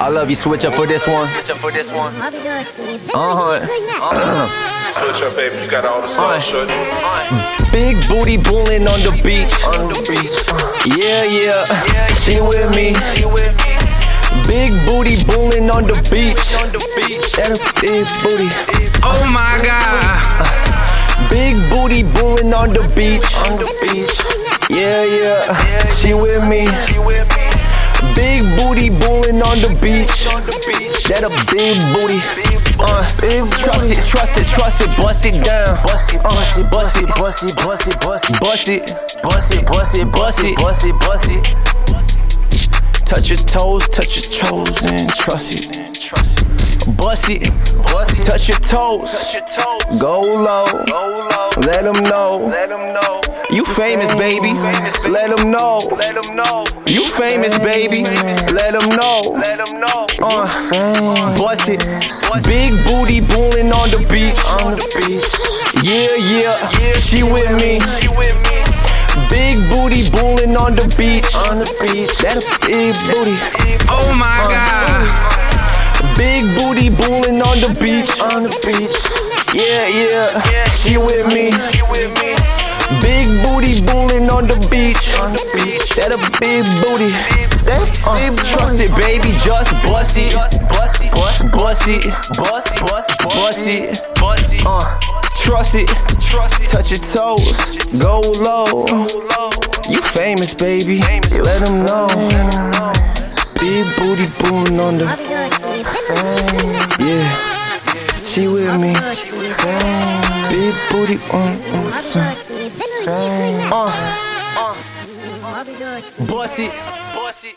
I love you, switch up for this one. Switch up for this one. I'll be doing it for you. Switch up, baby, you got all the songs shut. Big booty bullin' on the beach. Yeah, yeah, she with me. Big booty bullin' on the beach. That a big booty. Oh my god. Big booty bullin' on the beach. Yeah, yeah, she with me. Big booty bullin' on the beach. That a big booty. Trust it, bust it down. Bust it. Touch your toes and trust it. Bust it. Touch your toes. Go low. Let 'em know. You famous, baby. Let 'em know. You famous, baby. Let 'em know. Bust it. Big booty bullin' on the beach. Yeah, she with me. Big booty bullin' on the beach. That a big booty. Oh my god. Big booty bullin' on the beach. Yeah, she with me. Big booty bullin' on the beach. That a big booty. Trust it, baby, just bust it. Bust it. Trust it. Touch your toes. Go low. You famous, baby. Let 'em know. Big booty bullin' on the fame. Yeah, she with me. Fame. Big booty on some. Bossy.